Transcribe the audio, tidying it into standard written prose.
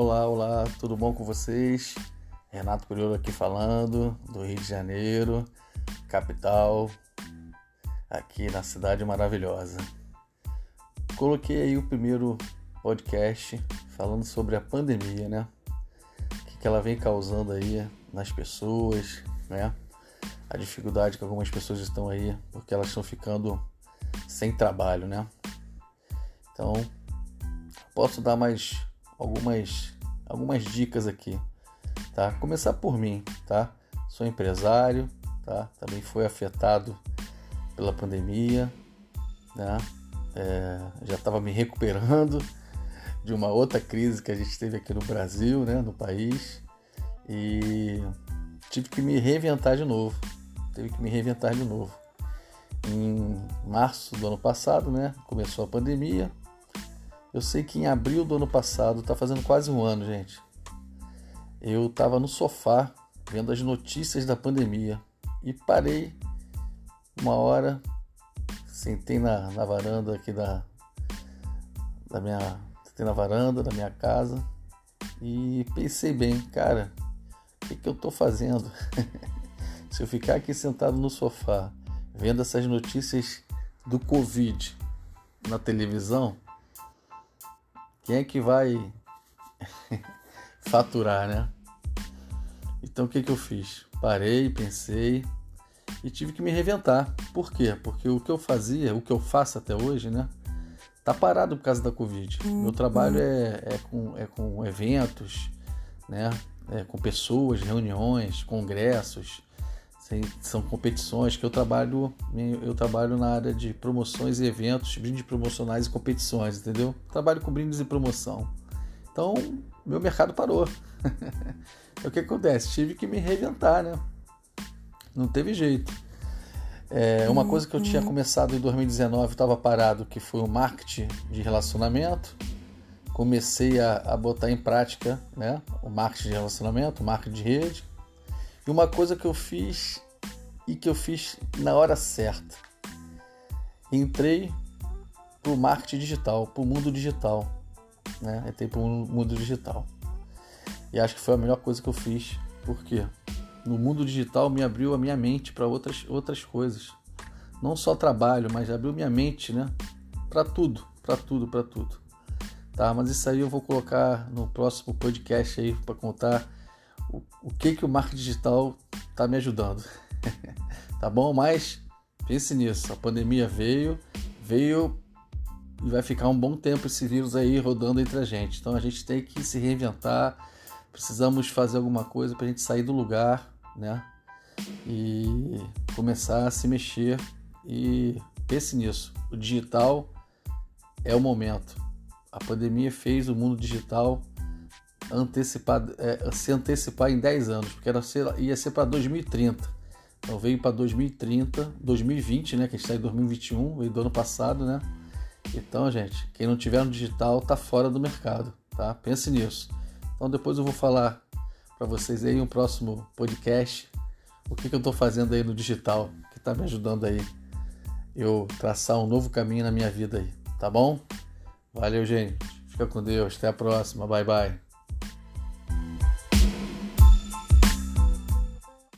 Olá, olá, tudo bom com vocês? Renato Puriolo aqui falando, do Rio de Janeiro, capital, aqui na cidade maravilhosa. Coloquei aí o primeiro podcast falando sobre a pandemia, né? O que ela vem causando aí nas pessoas, né? A dificuldade que algumas pessoas estão aí, porque elas estão ficando sem trabalho, né? Então, posso dar mais algumas dicas aqui, tá? Começar por mim, tá? Sou empresário, tá? Também fui afetado pela pandemia, né? Já estava me recuperando de uma outra crise que a gente teve aqui no Brasil, né? No país, e tive que me reinventar de novo. Em março do ano passado, né? Começou a pandemia. Eu sei que em abril do ano passado, tá fazendo quase um ano, gente, eu tava no sofá vendo as notícias da pandemia e parei uma hora, sentei na varanda aqui na varanda da minha casa e pensei bem, cara, o que eu tô fazendo? Se eu ficar aqui sentado no sofá vendo essas notícias do Covid na televisão, quem é que vai faturar, né? Então o que eu fiz? Parei, pensei e tive que me reinventar. Por quê? Porque o que eu faço até hoje, né? Tá parado por causa da Covid. Meu trabalho é com eventos, né? É com pessoas, reuniões, congressos. São competições que eu trabalho na área de promoções e eventos, brindes promocionais e competições, entendeu? Trabalho com brindes e promoção. Então, meu mercado parou. O que acontece? Tive que me reinventar, né? Não teve jeito. Uma coisa que eu tinha começado em 2019, estava parado, que foi o marketing de relacionamento. Comecei a botar em prática, né? O marketing de relacionamento, o marketing de rede. E uma coisa que eu fiz, e que eu fiz na hora certa, entrei pro marketing digital, pro mundo digital, né? Entrei pro mundo digital. E acho que foi a melhor coisa que eu fiz, porque no mundo digital me abriu a minha mente para outras coisas. Não só trabalho, mas abriu minha mente, né? Para tudo. Tá? Mas isso aí eu vou colocar no próximo podcast aí para contar o que o marketing digital está me ajudando. Tá bom? Mas pense nisso, a pandemia veio e vai ficar um bom tempo esse vírus aí rodando entre a gente. Então a gente tem que se reinventar, precisamos fazer alguma coisa para a gente sair do lugar, né? E começar a se mexer. E pense nisso, o digital é o momento. A pandemia fez o mundo digital se antecipar em 10 anos, porque ia ser para 2030. Então veio para 2030, 2020, né? Que a gente está em 2021, veio do ano passado, né? Então, gente, quem não tiver no digital tá fora do mercado, tá? Pense nisso. Então depois eu vou falar para vocês aí em um próximo podcast o que eu estou fazendo aí no digital, que está me ajudando aí eu traçar um novo caminho na minha vida aí, tá bom? Valeu, gente. Fica com Deus. Até a próxima. Bye, bye.